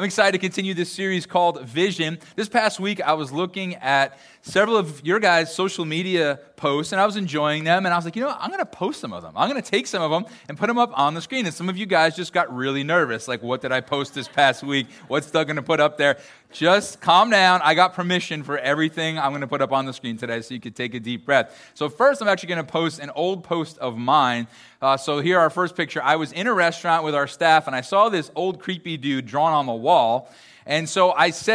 I'm excited to continue this series called Vision. This past week, I was looking at several of your guys' social media posts, and I was enjoying them, and I was like, you know what? I'm going to post some of them. I'm going to take some of them and put them up on the screen, and some of you guys just got really nervous, like, what did I post this past week? What's Doug going to put up there? Just calm down. I got permission for everything I'm going to put up on the screen today, so you could take a deep breath. So first, I'm actually going to post an old post of mine. So here, our first picture. I was in a restaurant with our staff, and I saw this old creepy dude drawn on the wall. And so I took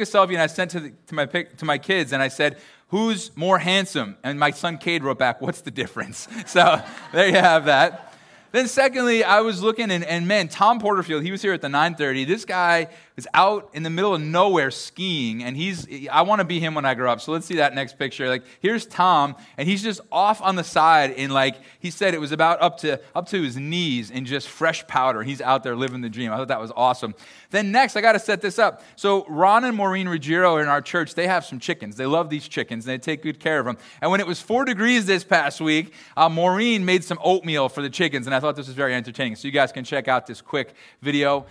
a selfie, and I sent to my kids, and I said, "Who's more handsome?" And my son Cade wrote back, "What's the difference?" So there you have that. Then secondly, I was looking, and man, Tom Porterfield, he was here at the 9:30. This guy is out in the middle of nowhere skiing, and I want to be him when I grow up. So let's see that next picture. Like, here's Tom, and he's just off on the side, and like he said, it was about up to his knees in just fresh powder. He's out there living the dream. I thought that was awesome. Then next, I got to set this up. So Ron and Maureen Ruggiero in our church, they have some chickens. They love these chickens, and they take good care of them. And when it was 4 degrees this past week, Maureen made some oatmeal for the chickens, and I thought this was very entertaining. So you guys can check out this quick video.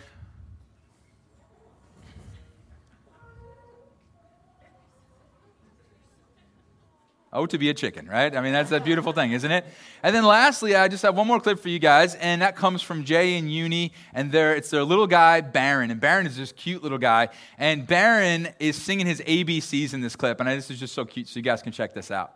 Oh, to be a chicken, right? I mean, that's a beautiful thing, isn't it? And then lastly, I just have one more clip for you guys, and that comes from Jay and Uni, and it's their little guy, Baron. And Baron is this cute little guy, and Baron is singing his ABCs in this clip, and this is just so cute, so you guys can check this out.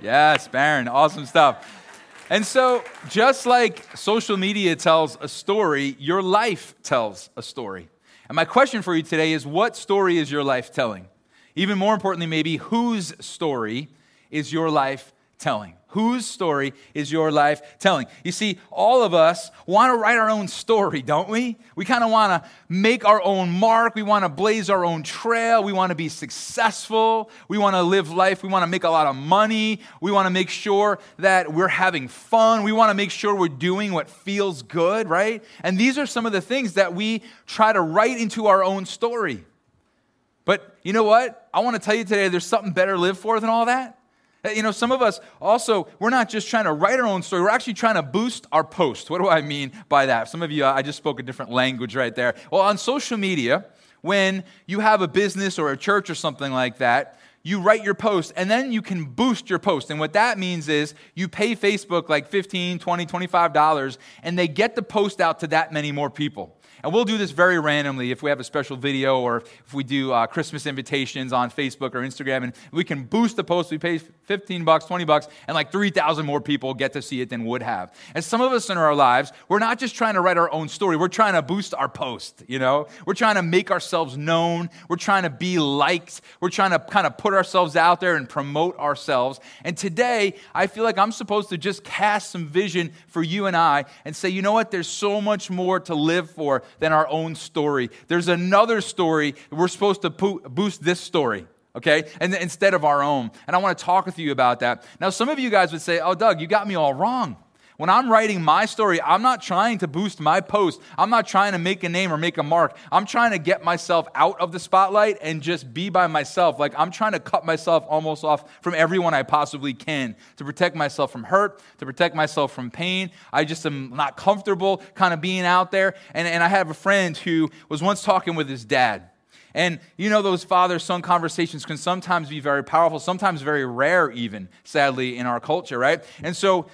Yes, Baron, awesome stuff. And so, just like social media tells a story, your life tells a story. And my question for you today is, what story is your life telling? Even more importantly, maybe, whose story is your life telling? Whose story is your life telling? You see, all of us want to write our own story, don't we? We kind of want to make our own mark. We want to blaze our own trail. We want to be successful. We want to live life. We want to make a lot of money. We want to make sure that we're having fun. We want to make sure we're doing what feels good, right? And these are some of the things that we try to write into our own story. But you know what? I want to tell you today, there's something better to live for than all that. You know, some of us also, we're not just trying to write our own story. We're actually trying to boost our post. What do I mean by that? Some of you, I just spoke a different language right there. Well, on social media, when you have a business or a church or something like that, you write your post, and then you can boost your post. And what that means is you pay Facebook like $15, $20, $25, and they get the post out to that many more people. And we'll do this very randomly if we have a special video or if we do Christmas invitations on Facebook or Instagram, and we can boost the post. We pay $15, $20, and like 3,000 more people get to see it than would have. And some of us in our lives, we're not just trying to write our own story. We're trying to boost our post, you know? We're trying to make ourselves known. We're trying to be liked. We're trying to kind of put ourselves out there and promote ourselves. And today, I feel like I'm supposed to just cast some vision for you and I and say, you know what? There's so much more to live for than our own story. There's another story. We're supposed to boost this story, okay, and instead of our own. And I want to talk with you about that. Now, some of you guys would say, oh, Doug, you got me all wrong. When I'm writing my story, I'm not trying to boost my post. I'm not trying to make a name or make a mark. I'm trying to get myself out of the spotlight and just be by myself. Like, I'm trying to cut myself almost off from everyone I possibly can to protect myself from hurt, to protect myself from pain. I just am not comfortable kind of being out there. And I have a friend who was once talking with his dad. And you know, those father-son conversations can sometimes be very powerful, sometimes very rare even, sadly, in our culture, right? And so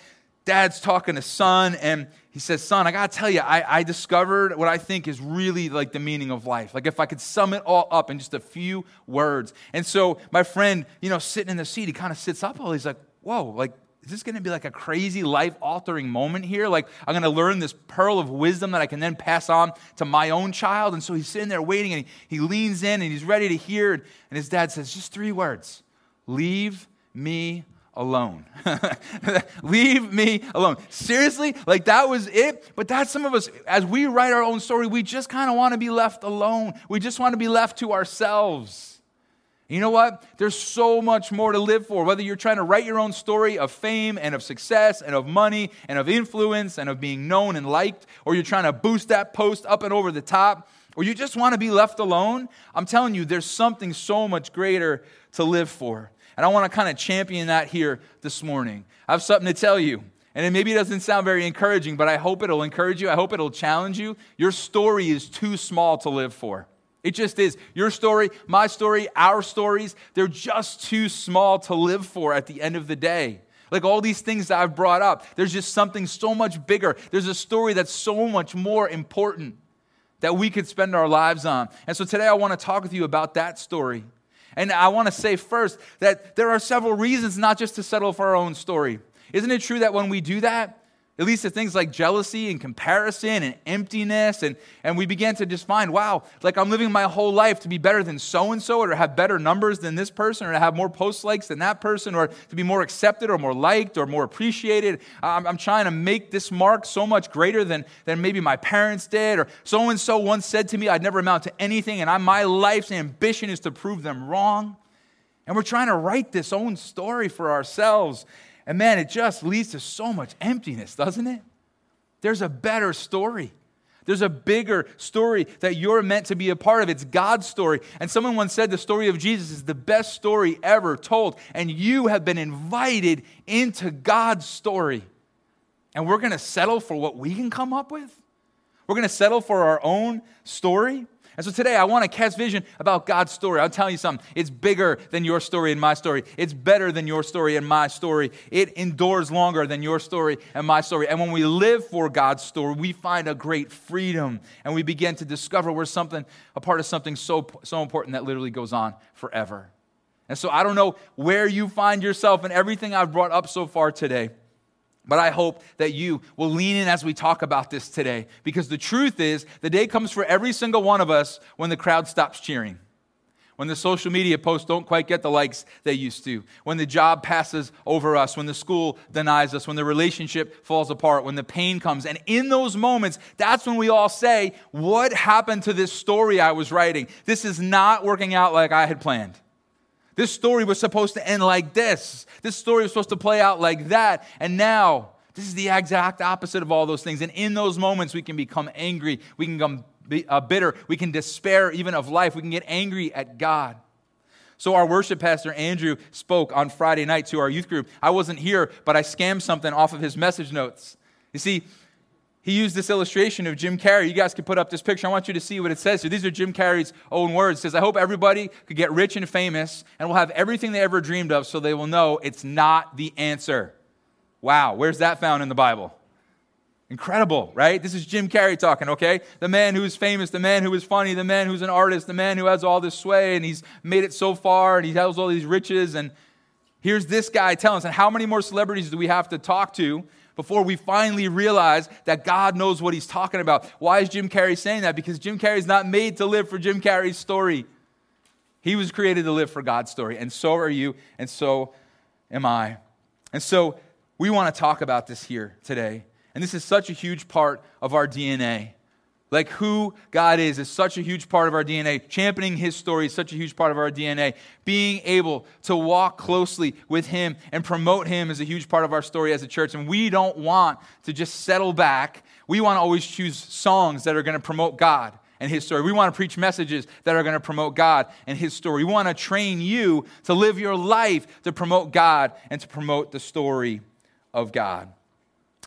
Dad's talking to son, and he says, son, I got to tell you, I discovered what I think is really like the meaning of life. Like, if I could sum it all up in just a few words. And so my friend, you know, sitting in the seat, he kind of sits up. He's like, whoa, like, is this going to be like a crazy life-altering moment here? Like, I'm going to learn this pearl of wisdom that I can then pass on to my own child. And so he's sitting there waiting, and he leans in, and he's ready to hear. And his dad says, just 3 words, leave me alone. Leave me alone. Seriously? Like, that was it? But that's some of us, as we write our own story, we just kind of want to be left alone. We just want to be left to ourselves. You know what? There's so much more to live for, whether you're trying to write your own story of fame and of success and of money and of influence and of being known and liked, or you're trying to boost that post up and over the top. or you just want to be left alone, I'm telling you, there's something so much greater to live for. And I want to kind of champion that here this morning. I have something to tell you. And it maybe doesn't sound very encouraging, but I hope it'll encourage you. I hope it'll challenge you. Your story is too small to live for. It just is. Your story, my story, our stories, they're just too small to live for at the end of the day. Like all these things that I've brought up, there's just something so much bigger. There's a story that's so much more important that we could spend our lives on. And so today I want to talk with you about that story. And I want to say first that there are several reasons not just to settle for our own story. Isn't it true that when we do that, it leads to things like jealousy and comparison and emptiness, and we begin to just find, wow, like I'm living my whole life to be better than so-and-so, or to have better numbers than this person, or to have more post likes than that person, or to be more accepted or more liked or more appreciated. I'm trying to make this mark so much greater than maybe my parents did, or so-and-so once said to me, I'd never amount to anything, and my life's ambition is to prove them wrong. And we're trying to write this own story for ourselves. And man, it just leads to so much emptiness, doesn't it? There's a better story. There's a bigger story that you're meant to be a part of. It's God's story. And someone once said the story of Jesus is the best story ever told. And you have been invited into God's story. And we're going to settle for what we can come up with? We're going to settle for our own story? And so today, I want to cast vision about God's story. I'll tell you something. It's bigger than your story and my story. It's better than your story and my story. It endures longer than your story and my story. And when we live for God's story, we find a great freedom. And we begin to discover we're a part of something so important that literally goes on forever. And so I don't know where you find yourself in everything I've brought up so far today. But I hope that you will lean in as we talk about this today, because the truth is the day comes for every single one of us when the crowd stops cheering, when the social media posts don't quite get the likes they used to, when the job passes over us, when the school denies us, when the relationship falls apart, when the pain comes. And in those moments, that's when we all say, what happened to this story I was writing? This is not working out like I had planned. This story was supposed to end like this. This story was supposed to play out like that. And now, this is the exact opposite of all those things. And in those moments, we can become angry. We can become bitter. We can despair even of life. We can get angry at God. So our worship pastor, Andrew, spoke on Friday night to our youth group. I wasn't here, but I scammed something off of his message notes. You see, he used this illustration of Jim Carrey. You guys can put up this picture. I want you to see what it says here. These are Jim Carrey's own words. It says, I hope everybody could get rich and famous and will have everything they ever dreamed of so they will know it's not the answer. Wow, where's that found in the Bible? Incredible, right? This is Jim Carrey talking, okay? The man who is famous, the man who is funny, the man who's an artist, the man who has all this sway and he's made it so far and he has all these riches. And here's this guy telling us, and how many more celebrities do we have to talk to before we finally realize that God knows what he's talking about? Why is Jim Carrey saying that? Because Jim Carrey's not made to live for Jim Carrey's story. He was created to live for God's story, and so are you, and so am I. And so we want to talk about this here today, and this is such a huge part of our DNA. Like who God is such a huge part of our DNA. Championing his story is such a huge part of our DNA. Being able to walk closely with him and promote him is a huge part of our story as a church. And we don't want to just settle back. We want to always choose songs that are going to promote God and his story. We want to preach messages that are going to promote God and his story. We want to train you to live your life to promote God and to promote the story of God.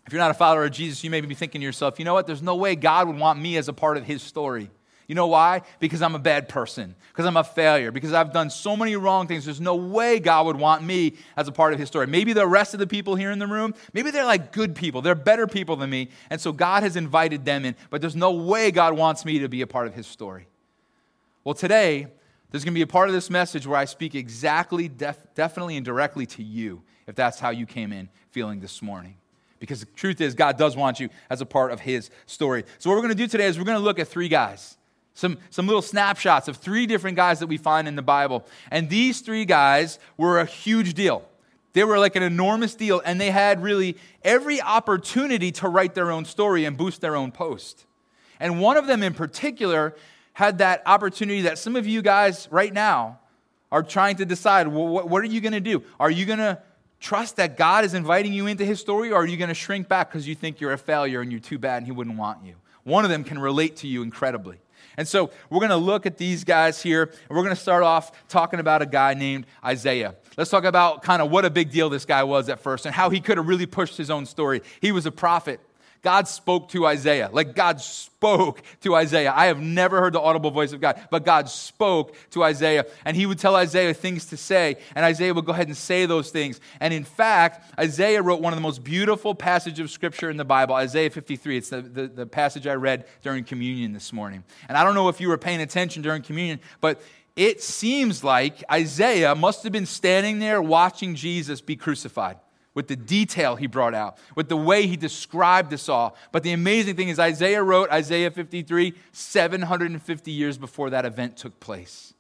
If you're not a follower of Jesus, you may be thinking to yourself, you know what? There's no way God would want me as a part of his story. You know why? Because I'm a bad person, because I'm a failure, because I've done so many wrong things. There's no way God would want me as a part of his story. Maybe the rest of the people here in the room, maybe they're like good people. They're better people than me. And so God has invited them in, but there's no way God wants me to be a part of his story. Well, today, there's going to be a part of this message where I speak exactly, definitely, and directly to you, if that's how you came in feeling this morning. Because the truth is, God does want you as a part of his story. So what we're going to do today is we're going to look at three guys. Some little snapshots of three different guys that we find in the Bible. And these three guys were a huge deal. They were like an enormous deal. And they had really every opportunity to write their own story and boost their own post. And one of them in particular had that opportunity that some of you guys right now are trying to decide, well, what are you going to do? Are you going to trust that God is inviting you into his story, or are you going to shrink back because you think you're a failure and you're too bad and he wouldn't want you? One of them can relate to you incredibly. And so we're going to look at these guys here, and we're going to start off talking about a guy named Isaiah. Let's talk about kind of what a big deal this guy was at first and how he could have really pushed his own story. He was a prophet. God spoke to Isaiah. Like, God spoke to Isaiah. I have never heard the audible voice of God, but God spoke to Isaiah, and he would tell Isaiah things to say, and Isaiah would go ahead and say those things. And in fact, Isaiah wrote one of the most beautiful passages of Scripture in the Bible, Isaiah 53. It's the passage I read during communion this morning. And I don't know if you were paying attention during communion, but it seems like Isaiah must have been standing there watching Jesus be crucified, with the detail he brought out, with the way he described this all. But the amazing thing is Isaiah wrote Isaiah 53 750 years before that event took place.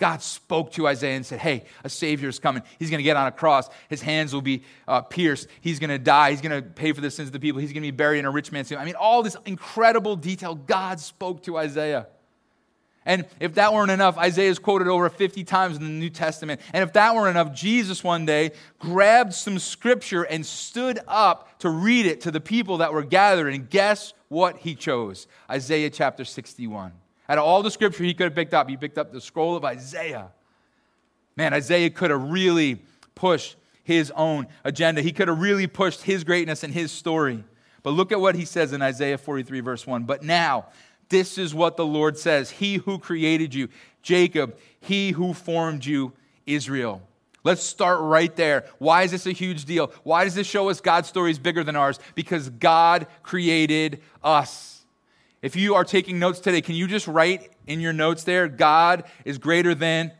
God spoke to Isaiah and said, hey, a Savior is coming. He's going to get on a cross. His hands will be pierced. He's going to die. He's going to pay for the sins of the people. He's going to be buried in a rich man's tomb. I mean, all this incredible detail. God spoke to Isaiah. And if that weren't enough, Isaiah is quoted over 50 times in the New Testament. And if that weren't enough, Jesus one day grabbed some scripture and stood up to read it to the people that were gathered. And guess what he chose? Isaiah chapter 61. Out of all the scripture he could have picked up, he picked up the scroll of Isaiah. Man, Isaiah could have really pushed his own agenda. He could have really pushed his greatness and his story. But look at what he says in Isaiah 43 verse 1. But now, this is what the Lord says, he who created you, Jacob, he who formed you, Israel. Let's start right there. Why is this a huge deal? Why does this show us God's story is bigger than ours? Because God created us. If you are taking notes today, can you just write in your notes there, Creator is greater than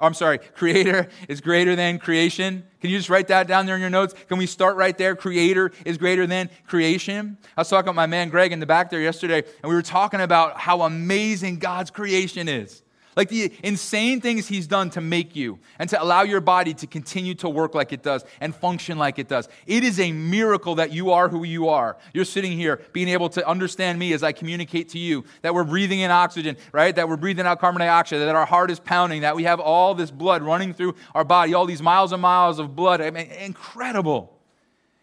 creation. Can you just write that down there in your notes? Can we start right there? Creator is greater than creation. I was talking with my man Greg in the back there yesterday, and we were talking about how amazing God's creation is. Like the insane things he's done to make you and to allow your body to continue to work like it does and function like it does. It is a miracle that you are who you are. You're sitting here being able to understand me as I communicate to you, that we're breathing in oxygen, right? That we're breathing out carbon dioxide, that our heart is pounding, that we have all this blood running through our body, all these miles and miles of blood. I mean, incredible.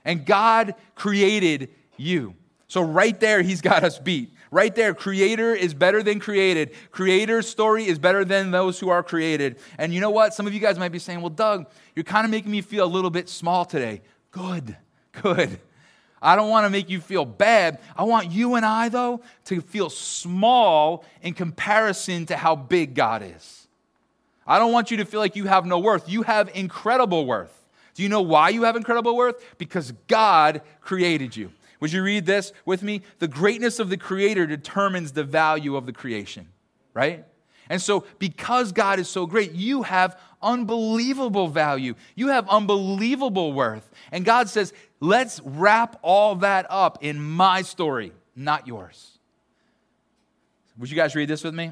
And God created you. So right there, he's got us beat. Right there, creator is better than created. Creator's story is better than those who are created. And you know what? Some of you guys might be saying, well, Doug, you're kind of making me feel a little bit small today. Good. I don't want to make you feel bad. I want you and I, though, to feel small in comparison to how big God is. I don't want you to feel like you have no worth. You have incredible worth. Do you know why you have incredible worth? Because God created you. Would you read this with me? The greatness of the Creator determines the value of the creation, right? And so because God is so great, you have unbelievable value. You have unbelievable worth. And God says, let's wrap all that up in my story, not yours. Would you guys read this with me?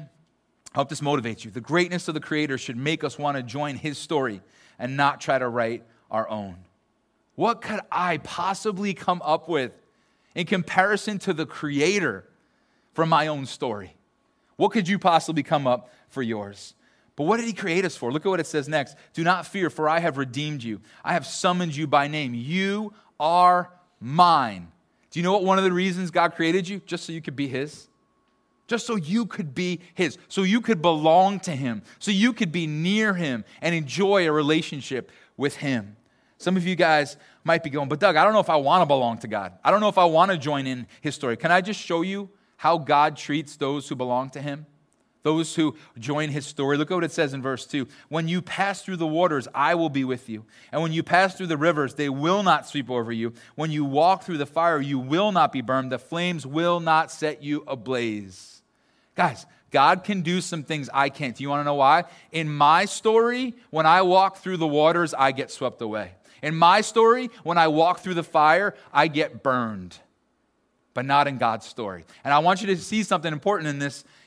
I hope this motivates you. The greatness of the Creator should make us want to join his story and not try to write our own. What could I possibly come up with in comparison to the Creator from my own story? What could you possibly come up for yours? But what did he create us for? Look at what it says next. Do not fear, for I have redeemed you. I have summoned you by name. You are mine. Do you know what one of the reasons God created you? Just so you could be his. Just so you could be his. So you could belong to him. So you could be near him and enjoy a relationship with him. Some of you guys might be going, but Doug, I don't know if I want to belong to God. I don't know if I want to join in his story. Can I just show you how God treats those who belong to him? Those who join his story. Look at what it says in verse 2. When you pass through the waters, I will be with you. And when you pass through the rivers, they will not sweep over you. When you walk through the fire, you will not be burned. The flames will not set you ablaze. Guys, God can do some things I can't. Do you want to know why? In my story, when I walk through the waters, I get swept away. In my story, when I walk through the fire, I get burned, but not in God's story. And I want you to see something important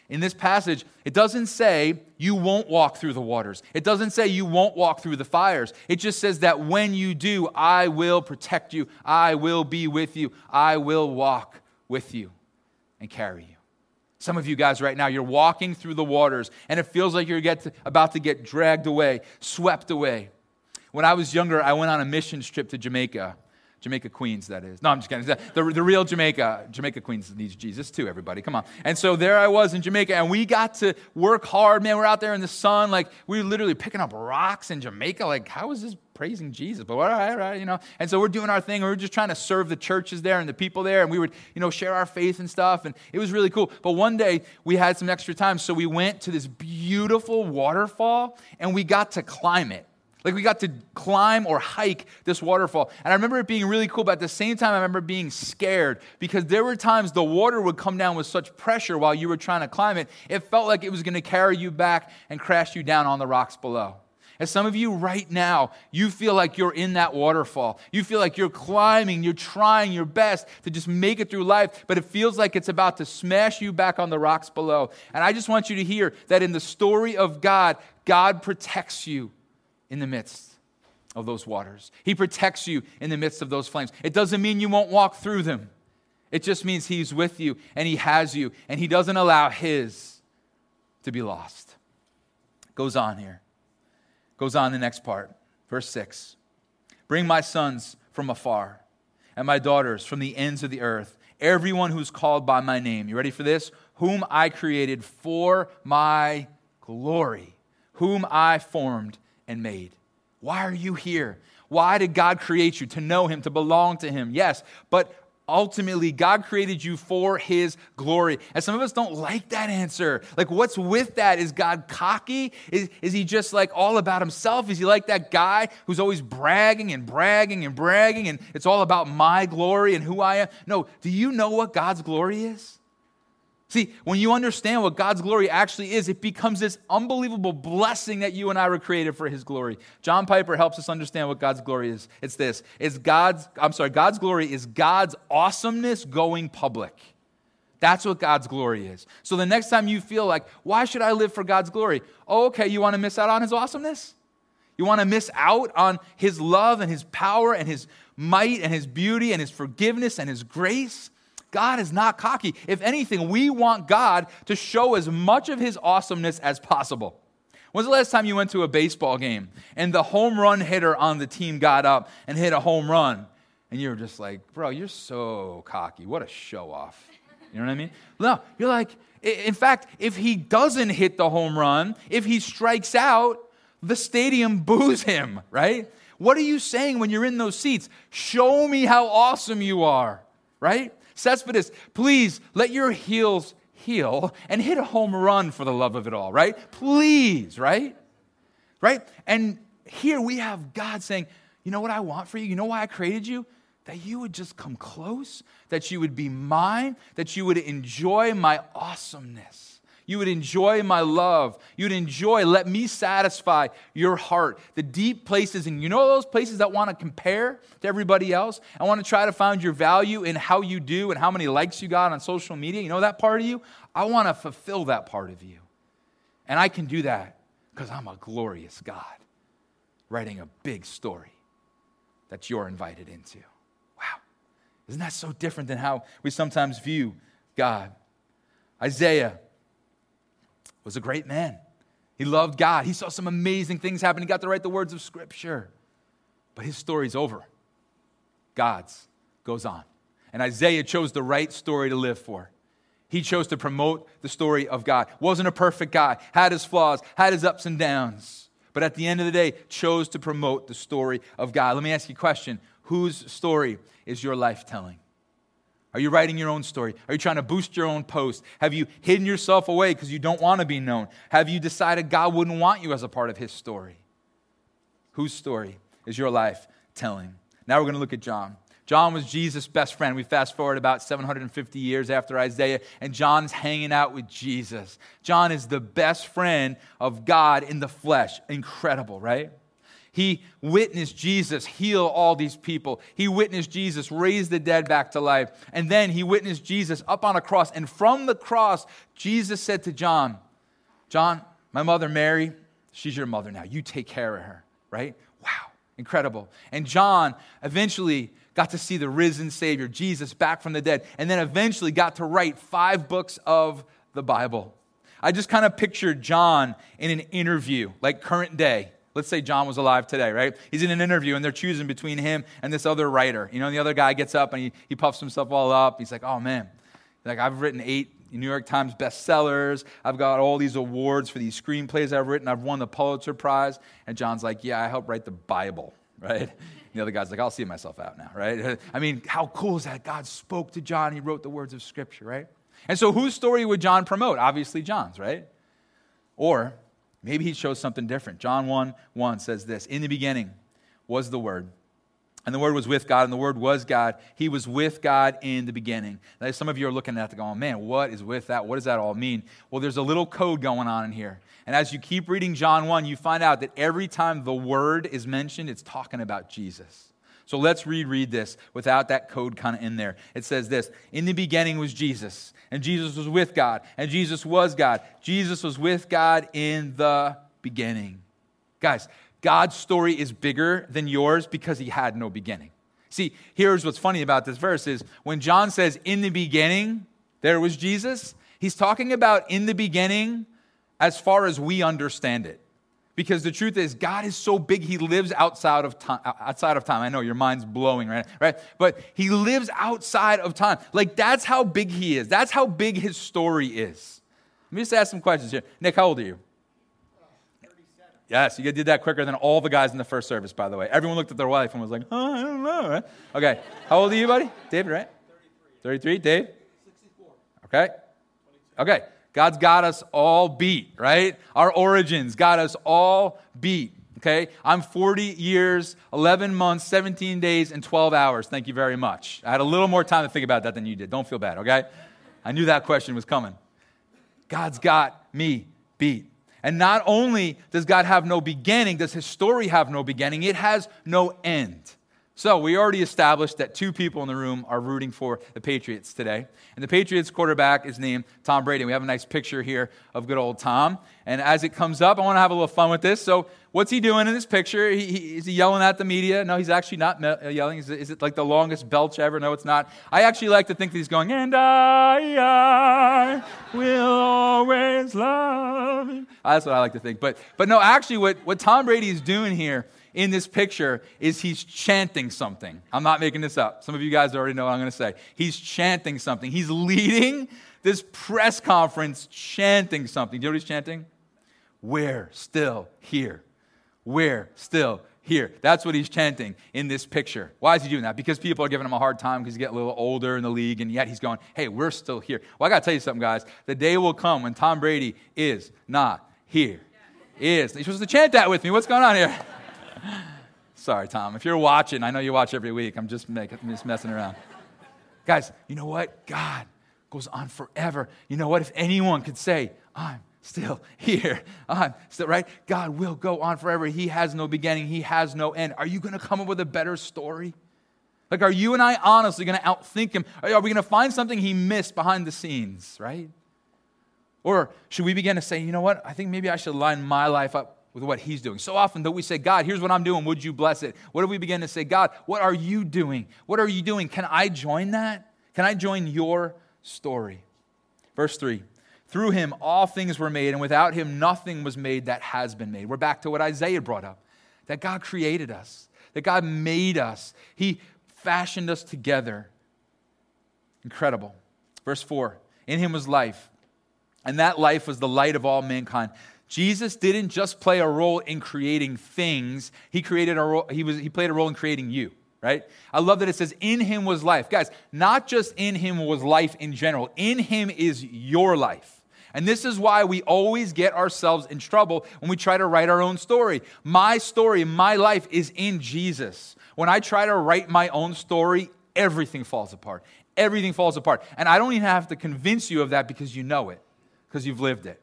in this passage. It doesn't say you won't walk through the waters. It doesn't say you won't walk through the fires. It just says that when you do, I will protect you. I will be with you. I will walk with you and carry you. Some of you guys right now, you're walking through the waters, and it feels like you're about to get dragged away, swept away. When I was younger, I went on a missions trip to Jamaica Jamaica, Queens, that is. No, I'm just kidding. The real Jamaica. Jamaica, Queens needs Jesus too, everybody. Come on. And so there I was in Jamaica, and we got to work hard. Man, we're out there in the sun. Like, we were literally picking up rocks in Jamaica. Like, how is this praising Jesus? But all right, you know. And so we're doing our thing. And we're just trying to serve the churches there and the people there. And we would, you know, share our faith and stuff. And it was really cool. But one day, we had some extra time. So we went to this beautiful waterfall, and we got to climb it. Like, we got to climb or hike this waterfall. And I remember it being really cool, but at the same time, I remember being scared because there were times the water would come down with such pressure while you were trying to climb it. It felt like it was going to carry you back and crash you down on the rocks below. And some of you right now, you feel like you're in that waterfall. You feel like you're climbing, you're trying your best to just make it through life, but it feels like it's about to smash you back on the rocks below. And I just want you to hear that in the story of God, God protects you in the midst of those waters. He protects you in the midst of those flames. It doesn't mean you won't walk through them. It just means he's with you and he has you and he doesn't allow his to be lost. Goes on here. Goes on the next part. Verse 6. Bring my sons from afar and my daughters from the ends of the earth, everyone who's called by my name. You ready for this? Whom I created for my glory, whom I formed and made. Why are you here? Why did God create you? To know him, to belong to him. Yes, but ultimately God created you for his glory. And some of us don't like that answer. Like, what's with that? Is God cocky? Is he just like all about himself? Is he like that guy who's always bragging and it's all about my glory and who I am? No, do you know what God's glory is? See, when you understand what God's glory actually is, it becomes this unbelievable blessing that you and I were created for his glory. John Piper helps us understand what God's glory is. It's this. God's glory is God's awesomeness going public. That's what God's glory is. So the next time you feel like, why should I live for God's glory? Oh, okay, you want to miss out on his awesomeness? You want to miss out on his love and his power and his might and his beauty and his forgiveness and his grace? God is not cocky. If anything, we want God to show as much of his awesomeness as possible. When's the last time you went to a baseball game and the home run hitter on the team got up and hit a home run? And you were just like, bro, you're so cocky. What a show off. You know what I mean? No, you're like, in fact, if he doesn't hit the home run, if he strikes out, the stadium boos him, right? What are you saying when you're in those seats? Show me how awesome you are, right? Cespedes, please let your heels heal and hit a home run for the love of it all, right? Please, right? Right? And here we have God saying, you know what I want for you? You know why I created you? That you would just come close, that you would be mine, that you would enjoy my awesomeness. You would enjoy my love. You'd enjoy, let me satisfy your heart. The deep places, and you know those places that want to compare to everybody else? I want to try to find your value in how you do and how many likes you got on social media. You know that part of you? I want to fulfill that part of you. And I can do that because I'm a glorious God writing a big story that you're invited into. Wow. Isn't that so different than how we sometimes view God? Isaiah was a great man. He loved God. He saw some amazing things happen. He got to write the words of Scripture. But his story's over. God's goes on. And Isaiah chose the right story to live for. He chose to promote the story of God. Wasn't a perfect guy. Had his flaws. Had his ups and downs. But at the end of the day, chose to promote the story of God. Let me ask you a question. Whose story is your life telling? Are you writing your own story? Are you trying to boost your own post? Have you hidden yourself away because you don't want to be known? Have you decided God wouldn't want you as a part of his story? Whose story is your life telling? Now we're going to look at John. John was Jesus' best friend. We fast forward about 750 years after Isaiah, and John's hanging out with Jesus. John is the best friend of God in the flesh. Incredible, right? He witnessed Jesus heal all these people. He witnessed Jesus raise the dead back to life. And then he witnessed Jesus up on a cross. And from the cross, Jesus said to John, John, my mother Mary, she's your mother now. You take care of her, right? Wow, incredible. And John eventually got to see the risen Savior, Jesus, back from the dead. And then eventually got to write 5 books of the Bible. I just kind of pictured John in an interview, like current day. Let's say John was alive today, right? He's in an interview, and they're choosing between him and this other writer. You know, and the other guy gets up, and he puffs himself all up. He's like, oh, man, like I've written 8 New York Times bestsellers. I've got all these awards for these screenplays I've written. I've won the Pulitzer Prize. And John's like, yeah, I helped write the Bible, right? And the other guy's like, I'll see myself out now, right? I mean, how cool is that? God spoke to John. He wrote the words of Scripture, right? And so whose story would John promote? Obviously John's, right? Or maybe he shows something different. John 1:1 says this, in the beginning was the Word, and the Word was with God, and the Word was God. He was with God in the beginning. Now, some of you are looking at that going, man, what is with that? What does that all mean? Well, there's a little code going on in here. And as you keep reading John 1, you find out that every time the Word is mentioned, it's talking about Jesus. So let's reread this without that code kind of in there. It says this, in the beginning was Jesus, and Jesus was with God, and Jesus was God. Jesus was with God in the beginning. Guys, God's story is bigger than yours because he had no beginning. See, here's what's funny about this verse is when John says, in the beginning, there was Jesus, he's talking about in the beginning as far as we understand it. Because the truth is, God is so big, he lives outside of time. I know your mind's blowing, right? But he lives outside of time. Like, that's how big he is. That's how big his story is. Let me just ask some questions here. Nick, how old are you? 37. Yes, you did that quicker than all the guys in the first service, by the way. Everyone looked at their wife and was like, oh, I don't know. Right? Okay, how old are you, buddy? David, right? 33. 33, Dave? 64. Okay. 22. Okay. God's got us all beat, right? Our origins got us all beat, okay? I'm 40 years, 11 months, 17 days, and 12 hours. Thank you very much. I had a little more time to think about that than you did. Don't feel bad, okay? I knew that question was coming. God's got me beat. And not only does God have no beginning, does his story have no beginning, it has no end. So we already established that 2 people in the room are rooting for the Patriots today. And the Patriots quarterback is named Tom Brady. We have a nice picture here of good old Tom. And as it comes up, I want to have a little fun with this. So what's he doing in this picture? Is he yelling at the media? No, he's actually not yelling. Is it like the longest belch ever? No, it's not. I actually like to think that he's going, and I will always love you. That's what I like to think. But no, actually what Tom Brady is doing here in this picture is he's chanting something. I'm not making this up. Some of you guys already know what I'm going to say. He's chanting something. He's leading this press conference chanting something. Do you know what he's chanting? We're still here. We're still here. That's what he's chanting in this picture. Why is he doing that? Because people are giving him a hard time because he's getting a little older in the league, and yet he's going, hey, we're still here. Well, I got to tell you something, guys. The day will come when Tom Brady is not here. Is. You're supposed to chant that with me. What's going on here? Sorry, Tom. If you're watching, I know you watch every week. I'm just messing around. Guys, you know what? God goes on forever. You know what? If anyone could say, I'm still here. I'm still, right? God will go on forever. He has no beginning. He has no end. Are you going to come up with a better story? Like, are you and I honestly going to outthink him? Are we going to find something he missed behind the scenes, right? Or should we begin to say, you know what? I think maybe I should line my life up with what he's doing. So often that we say, God, here's what I'm doing. Would you bless it? What if we begin to say, God, what are you doing? What are you doing? Can I join that? Can I join your story? Verse 3, through him all things were made, and without him nothing was made that has been made. We're back to what Isaiah brought up, that God created us, that God made us. He fashioned us together. Incredible. Verse 4, in him was life, and that life was the light of all mankind. Jesus didn't just play a role in creating things. He played a role in creating you, right? I love that it says, in him was life. Guys, not just in him was life in general. In him is your life. And this is why we always get ourselves in trouble when we try to write our own story. My story, my life is in Jesus. When I try to write my own story, everything falls apart. Everything falls apart. And I don't even have to convince you of that because you know it, because you've lived it,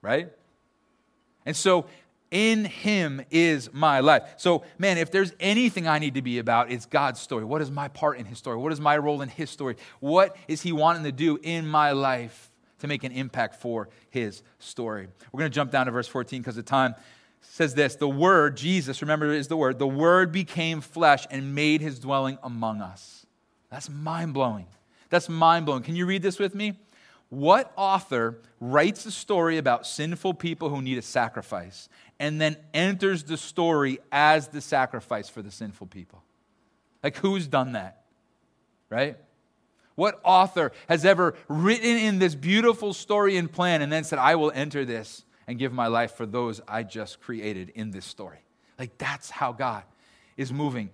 right? And so in him is my life. So, man, if there's anything I need to be about, it's God's story. What is my part in his story? What is my role in his story? What is he wanting to do in my life to make an impact for his story? We're going to jump down to verse 14 because the time says this. The Word, Jesus, remember, is the Word. The Word became flesh and made his dwelling among us. That's mind-blowing. That's mind-blowing. Can you read this with me? What author writes a story about sinful people who need a sacrifice and then enters the story as the sacrifice for the sinful people? Like, who's done that, right? What author has ever written in this beautiful story and plan and then said, I will enter this and give my life for those I just created in this story? Like, that's how God is moving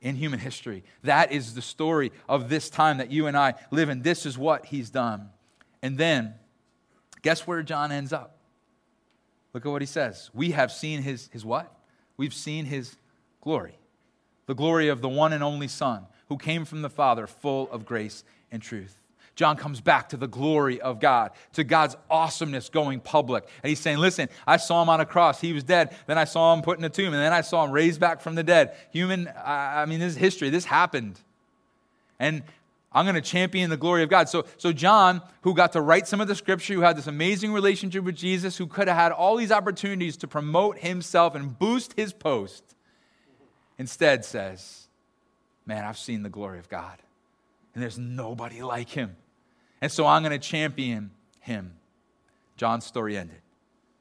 in human history. That is the story of this time that you and I live in. This is what he's done. And then, guess where John ends up? Look at what he says. We have seen his what? We've seen his glory. The glory of the one and only Son, who came from the Father, full of grace and truth. John comes back to the glory of God, to God's awesomeness going public. And he's saying, listen, I saw him on a cross. He was dead. Then I saw him put in a tomb. And then I saw him raised back from the dead. This is history. This happened. And I'm going to champion the glory of God. So John, who got to write some of the scripture, who had this amazing relationship with Jesus, who could have had all these opportunities to promote himself and boost his post, instead says, man, I've seen the glory of God, and there's nobody like him. And so I'm going to champion him. John's story ended.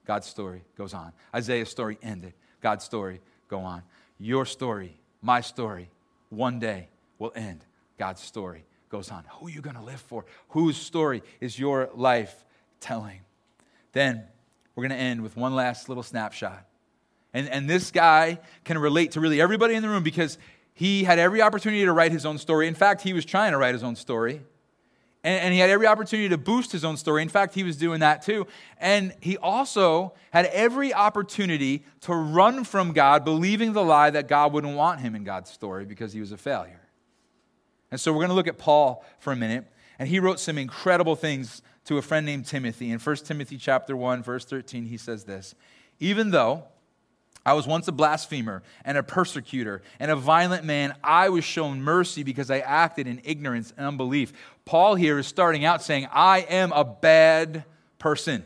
God's story goes on. Isaiah's story ended. God's story go on. Your story, my story, one day will end. God's story goes on. Who are you going to live for? Whose story is your life telling? Then we're going to end with one last little snapshot. And this guy can relate to really everybody in the room, because he had every opportunity to write his own story. In fact, he was trying to write his own story. And he had every opportunity to boost his own story. In fact, he was doing that too. And he also had every opportunity to run from God, believing the lie that God wouldn't want him in God's story because he was a failure. And so we're going to look at Paul for a minute. And he wrote some incredible things to a friend named Timothy. In 1 Timothy chapter 1, verse 13, he says this, even though I was once a blasphemer and a persecutor and a violent man, I was shown mercy because I acted in ignorance and unbelief. Paul here is starting out saying, I am a bad person.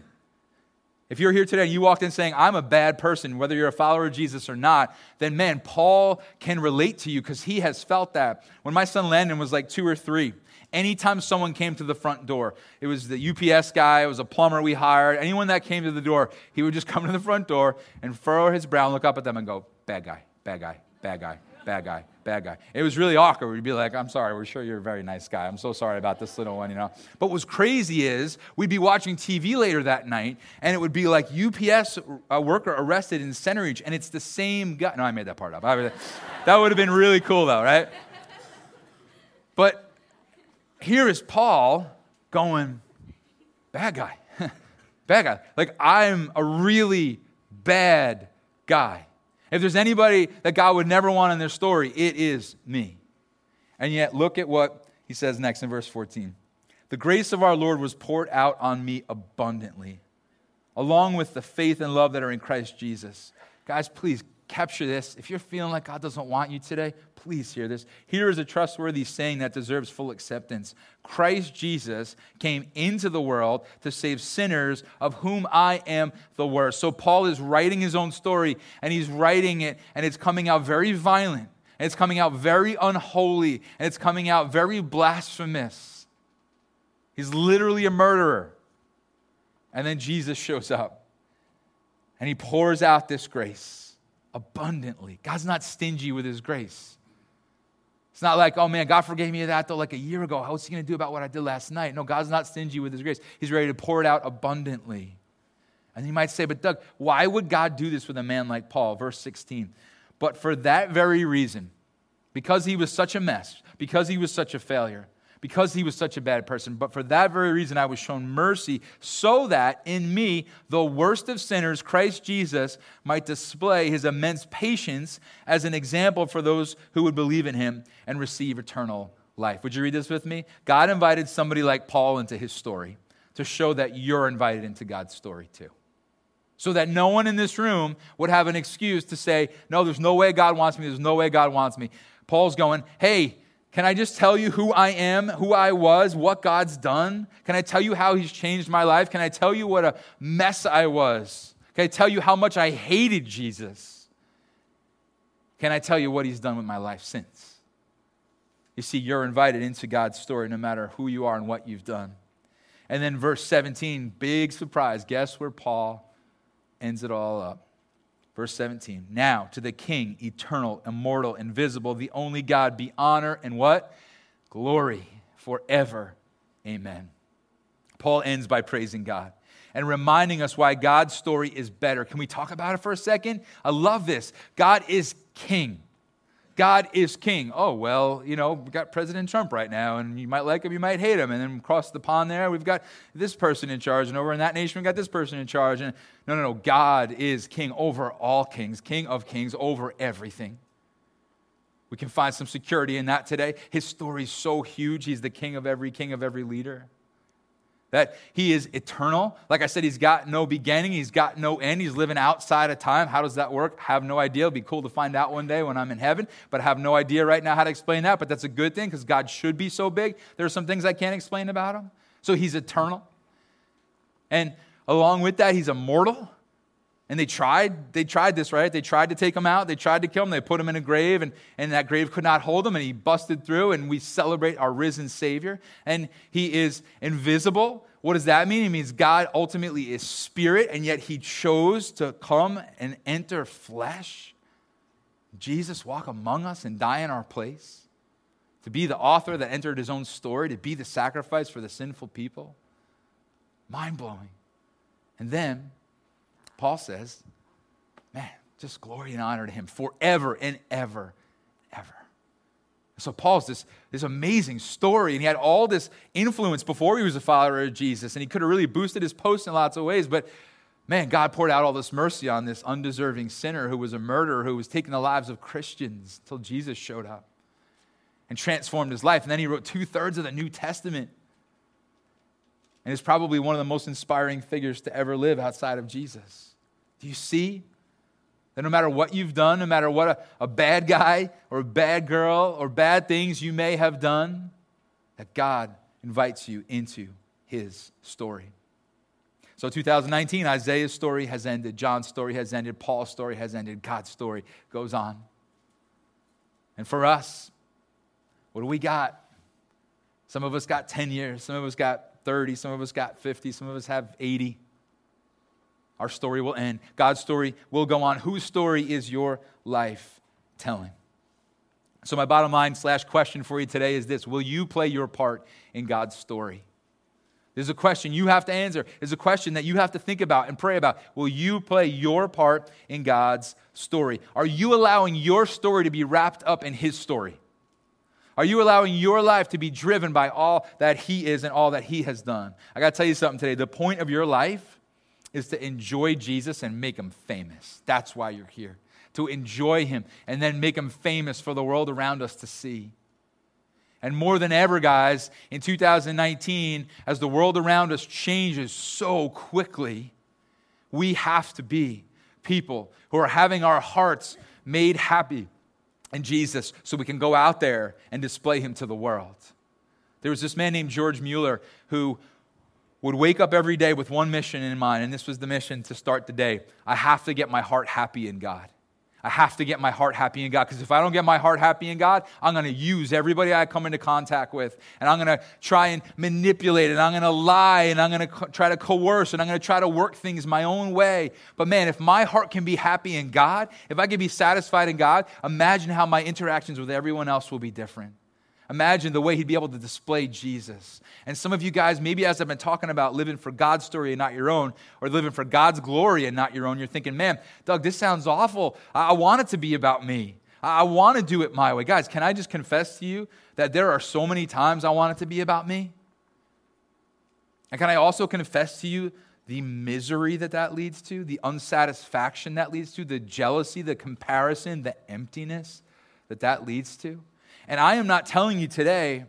If you're here today and you walked in saying, I'm a bad person, whether you're a follower of Jesus or not, then man, Paul can relate to you because he has felt that. When my son Landon was like 2 or 3, anytime someone came to the front door, it was the UPS guy, it was a plumber we hired, anyone that came to the door, he would just come to the front door and furrow his brow and look up at them and go, bad guy, bad guy, bad guy, bad guy, bad guy. It was really awkward. We'd be like, I'm sorry, we're sure you're a very nice guy. I'm so sorry about this little one, you know. But what's crazy is we'd be watching TV later that night, and it would be like UPS worker arrested in Center Reach, and it's the same guy. No, I made that part up. That would have been really cool though, right? But here is Paul going, bad guy, bad guy. Like, I'm a really bad guy. If there's anybody that God would never want in their story, it is me. And yet, look at what he says next in verse 14. The grace of our Lord was poured out on me abundantly, along with the faith and love that are in Christ Jesus. Guys, please capture this. If you're feeling like God doesn't want you today, please hear this. Here is a trustworthy saying that deserves full acceptance. Christ Jesus came into the world to save sinners, of whom I am the worst. So Paul is writing his own story, and he's writing it, and it's coming out very violent, and it's coming out very unholy, and it's coming out very blasphemous. He's literally a murderer. And then Jesus shows up, and he pours out this grace abundantly. God's not stingy with his grace. It's not like, oh man, God forgave me of that though like a year ago. What's he going to do about what I did last night? No, God's not stingy with his grace. He's ready to pour it out abundantly. And you might say, but Doug, why would God do this with a man like Paul? Verse 16, but for that very reason, because he was such a mess, because he was such a failure, because he was such a bad person, but for that very reason I was shown mercy, so that in me, the worst of sinners, Christ Jesus might display his immense patience as an example for those who would believe in him and receive eternal life. Would you read this with me? God invited somebody like Paul into his story to show that you're invited into God's story too. So that no one in this room would have an excuse to say, no, there's no way God wants me, there's no way God wants me. Paul's going, hey, can I just tell you who I am, who I was, what God's done? Can I tell you how he's changed my life? Can I tell you what a mess I was? Can I tell you how much I hated Jesus? Can I tell you what he's done with my life since? You see, you're invited into God's story no matter who you are and what you've done. And then verse 17, big surprise. Guess where Paul ends it all up? Verse 17, now to the King, eternal, immortal, invisible, the only God, be honor and what? Glory forever. Amen. Paul ends by praising God and reminding us why God's story is better. Can we talk about it for a second? I love this. God is king. God is king. Oh, well, you know, we've got President Trump right now, and you might like him, you might hate him. And then across the pond there, we've got this person in charge, and over in that nation, we've got this person in charge. And no, God is king over all kings, king of kings, over everything. We can find some security in that today. His story is so huge. He's the king of every leader. That he is eternal. Like I said, he's got no beginning. He's got no end. He's living outside of time. How does that work? I have no idea. It'll be cool to find out one day when I'm in heaven, but I have no idea right now how to explain that. But that's a good thing because God should be so big. There are some things I can't explain about him. So he's eternal. And along with that, he's immortal. And they tried this, right? They tried to take him out. They tried to kill him. They put him in a grave, and that grave could not hold him, and he busted through, and we celebrate our risen Savior. And he is invisible. What does that mean? It means God ultimately is spirit, and yet he chose to come and enter flesh. Jesus walk among us and die in our place. To be the author that entered his own story, to be the sacrifice for the sinful people. Mind-blowing. And then Paul says, man, just glory and honor to him forever and ever, ever. So Paul's this amazing story, and he had all this influence before he was a follower of Jesus, and he could have really boosted his post in lots of ways, but man, God poured out all this mercy on this undeserving sinner who was a murderer, who was taking the lives of Christians until Jesus showed up and transformed his life. And then he wrote 2/3 of the New Testament, and is probably one of the most inspiring figures to ever live outside of Jesus. Do you see that no matter what you've done, no matter what a bad guy or a bad girl or bad things you may have done, that God invites you into his story? So 2019, Isaiah's story has ended, John's story has ended, Paul's story has ended, God's story goes on. And for us, what do we got? Some of us got 10 years, some of us got 30, some of us got 50, some of us have 80. Our story will end. God's story will go on. Whose story is your life telling? So my bottom line / question for you today is this: will you play your part in God's story? There's a question you have to answer. There's a question that you have to think about and pray about. Will you play your part in God's story? Are you allowing your story to be wrapped up in his story? Are you allowing your life to be driven by all that he is and all that he has done? I got to tell you something today. The point of your life is to enjoy Jesus and make him famous. That's why you're here, to enjoy him and then make him famous for the world around us to see. And more than ever, guys, in 2019, as the world around us changes so quickly, we have to be people who are having our hearts made happy and Jesus, so we can go out there and display him to the world. There was this man named George Mueller who would wake up every day with one mission in mind, and this was the mission to start the day. I have to get my heart happy in God. I have to get my heart happy in God, because if I don't get my heart happy in God, I'm going to use everybody I come into contact with, and I'm going to try and manipulate, and I'm going to lie, and I'm going to try to coerce, and I'm going to try to work things my own way. But man, if my heart can be happy in God, if I can be satisfied in God, imagine how my interactions with everyone else will be different. Imagine the way he'd be able to display Jesus. And some of you guys, maybe as I've been talking about living for God's story and not your own, or living for God's glory and not your own, you're thinking, man, Doug, this sounds awful. I want it to be about me. I want to do it my way. Guys, can I just confess to you that there are so many times I want it to be about me? And can I also confess to you the misery that leads to, the unsatisfaction that leads to, the jealousy, the comparison, the emptiness that leads to? And I am not telling you today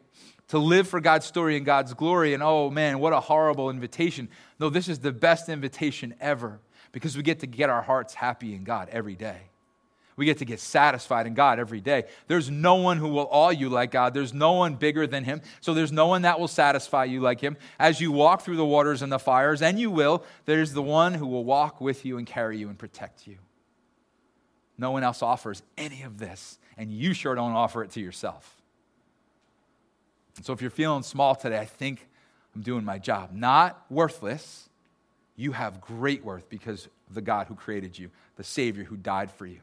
to live for God's story and God's glory and, oh man, what a horrible invitation. No, this is the best invitation ever, because we get to get our hearts happy in God every day. We get to get satisfied in God every day. There's no one who will awe you like God. There's no one bigger than him. So there's no one that will satisfy you like him. As you walk through the waters and the fires, and you will, there's the one who will walk with you and carry you and protect you. No one else offers any of this, and you sure don't offer it to yourself. So if you're feeling small today, I think I'm doing my job. Not worthless. You have great worth because of the God who created you, the Savior who died for you.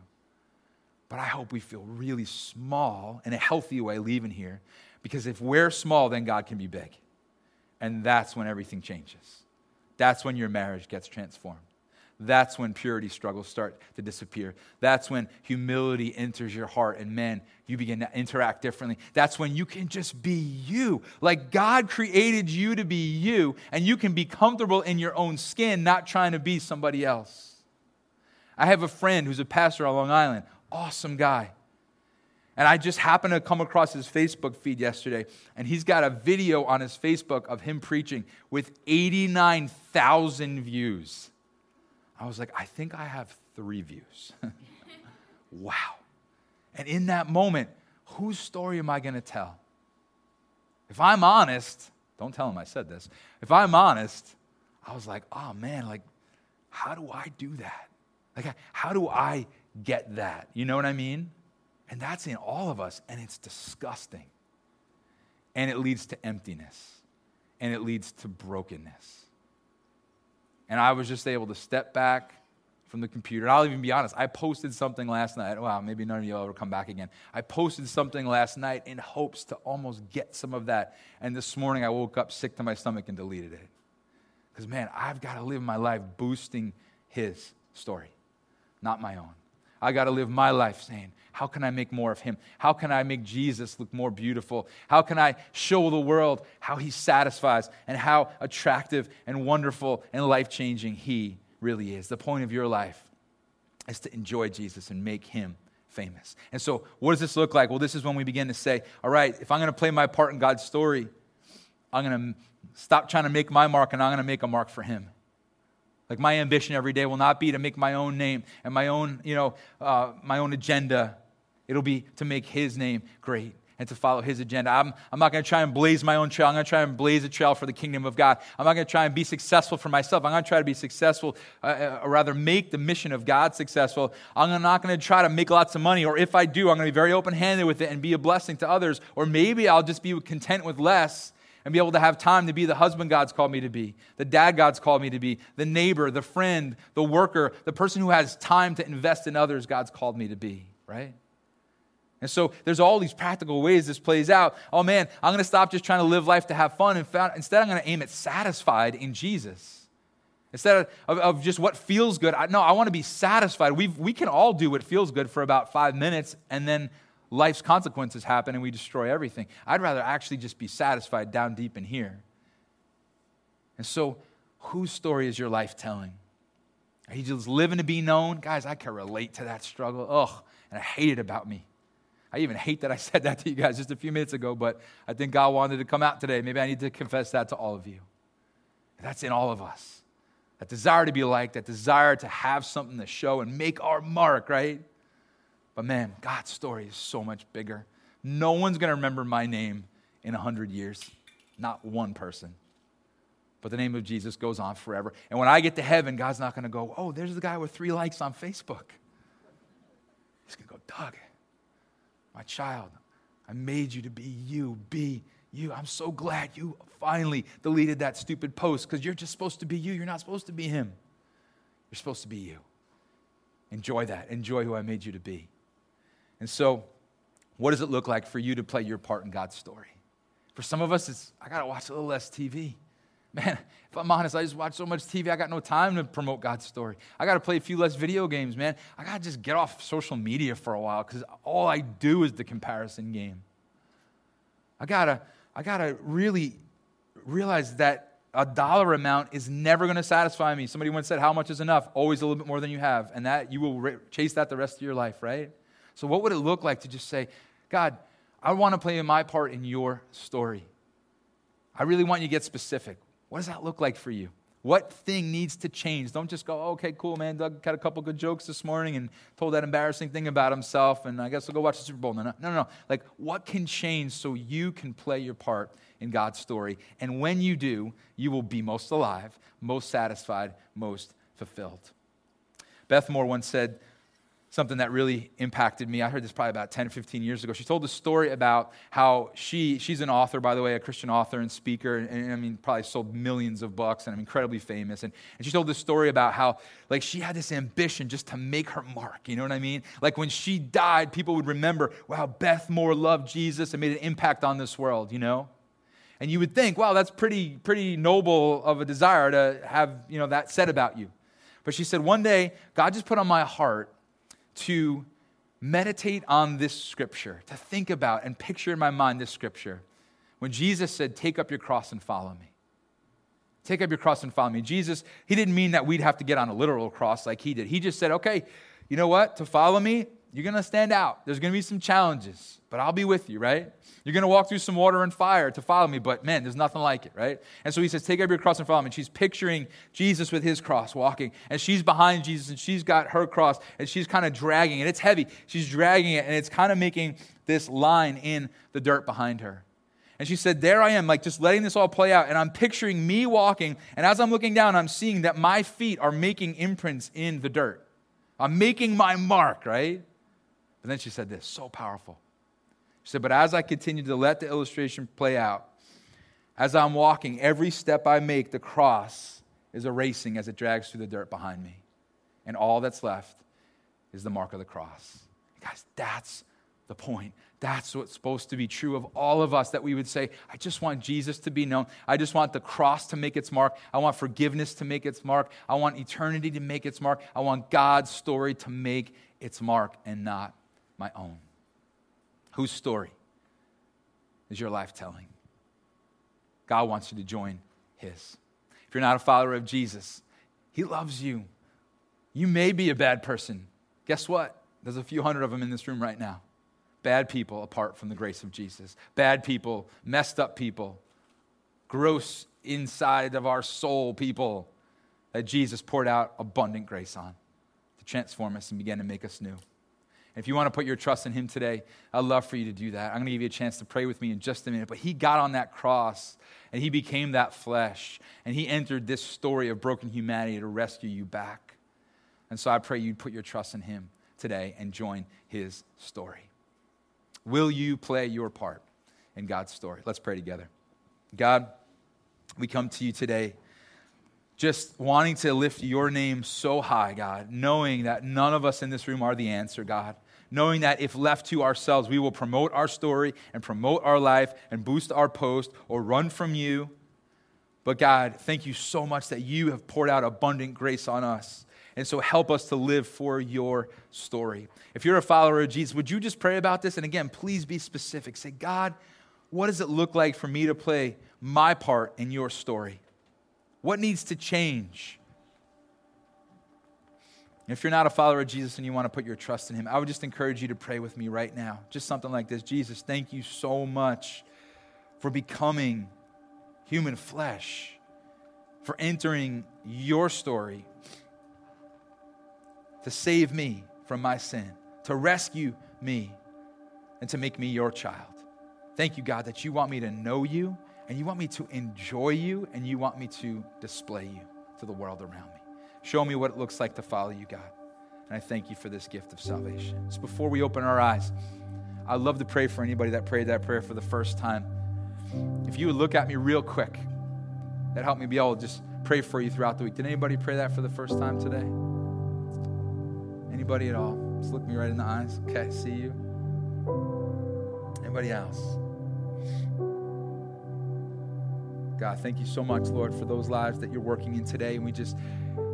But I hope we feel really small in a healthy way leaving here, because if we're small, then God can be big. And that's when everything changes. That's when your marriage gets transformed. That's when purity struggles start to disappear. That's when humility enters your heart, and man, you begin to interact differently. That's when you can just be you. Like God created you to be you, and you can be comfortable in your own skin, not trying to be somebody else. I have a friend who's a pastor on Long Island, awesome guy. And I just happened to come across his Facebook feed yesterday, and he's got a video on his Facebook of him preaching with 89,000 views. I was like, I think I have 3 views. Wow. And in that moment, whose story am I going to tell? If I'm honest, don't tell him I said this. If I'm honest, I was like, oh man, like, how do I do that? Like, how do I get that? You know what I mean? And that's in all of us, and it's disgusting. And it leads to emptiness, and it leads to brokenness. And I was just able to step back from the computer. And I'll even be honest, I posted something last night. Wow, maybe none of you will ever come back again. I posted something last night in hopes to almost get some of that. And this morning I woke up sick to my stomach and deleted it. Because, man, I've got to live my life boosting his story, not my own. I got to live my life saying, how can I make more of him? How can I make Jesus look more beautiful? How can I show the world how he satisfies and how attractive and wonderful and life-changing he really is? The point of your life is to enjoy Jesus and make him famous. And so what does this look like? Well, this is when we begin to say, all right, if I'm going to play my part in God's story, I'm going to stop trying to make my mark, and I'm going to make a mark for him. Like, my ambition every day will not be to make my own name and my own, my own agenda. It'll be to make his name great and to follow his agenda. I'm not going to try and blaze my own trail. I'm going to try and blaze a trail for the kingdom of God. I'm not going to try and be successful for myself. I'm going to try to be successful, or rather make the mission of God successful. I'm not going to try to make lots of money, or if I do, I'm going to be very open-handed with it and be a blessing to others. Or maybe I'll just be content with less and be able to have time to be the husband God's called me to be, the dad God's called me to be, the neighbor, the friend, the worker, the person who has time to invest in others God's called me to be, right? And so there's all these practical ways this plays out. Oh man, I'm going to stop just trying to live life to have fun. Instead, I'm going to aim at satisfied in Jesus. Instead of just what feels good, I want to be satisfied. We can all do what feels good for about 5 minutes, and then life's consequences happen and we destroy everything. I'd rather actually just be satisfied down deep in here. And so, whose story is your life telling? Are you just living to be known? Guys, I can relate to that struggle. Ugh, and I hate it about me. I even hate that I said that to you guys just a few minutes ago, but I think God wanted to come out today. Maybe I need to confess that to all of you. That's in all of us. That desire to be liked, that desire to have something to show and make our mark, right? But man, God's story is so much bigger. No one's going to remember my name in 100 years. Not one person. But the name of Jesus goes on forever. And when I get to heaven, God's not going to go, oh, there's the guy with 3 likes on Facebook. He's going to go, Doug, my child, I made you to be you. Be you. I'm so glad you finally deleted that stupid post, because you're just supposed to be you. You're not supposed to be him. You're supposed to be you. Enjoy that. Enjoy who I made you to be. And so, what does it look like for you to play your part in God's story? For some of us, it's, I got to watch a little less TV. Man, if I'm honest, I just watch so much TV, I got no time to promote God's story. I got to play a few less video games, man. I got to just get off social media for a while, because all I do is the comparison game. I gotta really realize that a dollar amount is never going to satisfy me. Somebody once said, how much is enough? Always a little bit more than you have. And that you will chase that the rest of your life, right? So what would it look like to just say, God, I want to play my part in your story. I really want you to get specific. What does that look like for you? What thing needs to change? Don't just go, oh, okay, cool, man, Doug got a couple good jokes this morning and told that embarrassing thing about himself, and I guess I'll go watch the Super Bowl. No. Like, what can change so you can play your part in God's story? And when you do, you will be most alive, most satisfied, most fulfilled. Beth Moore once said, something that really impacted me. I heard this probably about 10, 15 years ago. She told a story about how she's an author, by the way, a Christian author and speaker, and I mean, probably sold millions of books, and I'm incredibly famous. And she told this story about how, like, she had this ambition just to make her mark, you know what I mean? Like, when she died, people would remember, wow, Beth Moore loved Jesus and made an impact on this world, you know? And you would think, wow, that's pretty noble of a desire to have, you know, that said about you. But she said, one day, God just put on my heart to meditate on this scripture, to think about and picture in my mind this scripture. When Jesus said, take up your cross and follow me. Take up your cross and follow me. Jesus, he didn't mean that we'd have to get on a literal cross like he did. He just said, okay, you know what? To follow me, you're going to stand out. There's going to be some challenges, but I'll be with you, right? You're going to walk through some water and fire to follow me, but man, there's nothing like it, right? And so he says, take up your cross and follow me. And she's picturing Jesus with his cross walking, and she's behind Jesus, and she's got her cross, and she's kind of dragging it. It's heavy. She's dragging it, and it's kind of making this line in the dirt behind her. And she said, there I am, like just letting this all play out, and I'm picturing me walking, and as I'm looking down, I'm seeing that my feet are making imprints in the dirt. I'm making my mark, right? But then she said this, so powerful. She said, but as I continued to let the illustration play out, as I'm walking, every step I make, the cross is erasing as it drags through the dirt behind me. And all that's left is the mark of the cross. Guys, that's the point. That's what's supposed to be true of all of us, that we would say, I just want Jesus to be known. I just want the cross to make its mark. I want forgiveness to make its mark. I want eternity to make its mark. I want God's story to make its mark and not my own. Whose story is your life telling? God wants you to join his. If you're not a follower of Jesus, he loves you. You may be a bad person. Guess what? There's a few hundred of them in this room right now. Bad people apart from the grace of Jesus. Bad people, messed up people, gross inside of our soul people that Jesus poured out abundant grace on to transform us and begin to make us new. If you want to put your trust in him today, I'd love for you to do that. I'm going to give you a chance to pray with me in just a minute. But he got on that cross, and he became that flesh, and he entered this story of broken humanity to rescue you back. And so I pray you'd put your trust in him today and join his story. Will you play your part in God's story? Let's pray together. God, we come to you today just wanting to lift your name so high, God, knowing that none of us in this room are the answer, God, knowing that if left to ourselves, we will promote our story and promote our life and boost our post or run from you. But God, thank you so much that you have poured out abundant grace on us. And so help us to live for your story. If you're a follower of Jesus, would you just pray about this? And again, please be specific. Say, God, what does it look like for me to play my part in your story? What needs to change? And if you're not a follower of Jesus and you want to put your trust in him, I would just encourage you to pray with me right now. Just something like this. Jesus, thank you so much for becoming human flesh, for entering your story to save me from my sin, to rescue me, and to make me your child. Thank you, God, that you want me to know you, and you want me to enjoy you, and you want me to display you to the world around me. Show me what it looks like to follow you, God. And I thank you for this gift of salvation. Just before we open our eyes, I'd love to pray for anybody that prayed that prayer for the first time. If you would look at me real quick, that'd help me be able to just pray for you throughout the week. Did anybody pray that for the first time today? Anybody at all? Just look me right in the eyes. Okay, see you. Anybody else? God, thank you so much, Lord, for those lives that you're working in today. And we just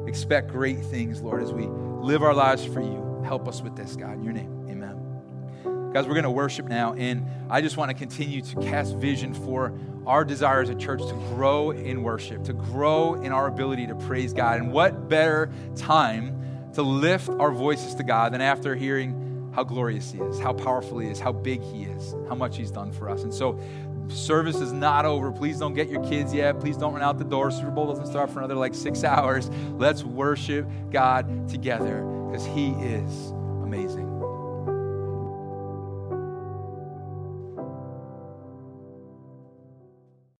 expect great things, Lord, as we live our lives for you. Help us with this, God. In your name, amen. Guys, we're going to worship now. And I just want to continue to cast vision for our desire as a church to grow in worship, to grow in our ability to praise God. And what better time to lift our voices to God than after hearing how glorious he is, how powerful he is, how big he is, how much he's done for us. And so service is not over. Please don't get your kids yet. Please don't run out the door. Super Bowl doesn't start for another 6 hours. Let's worship God together because he is amazing.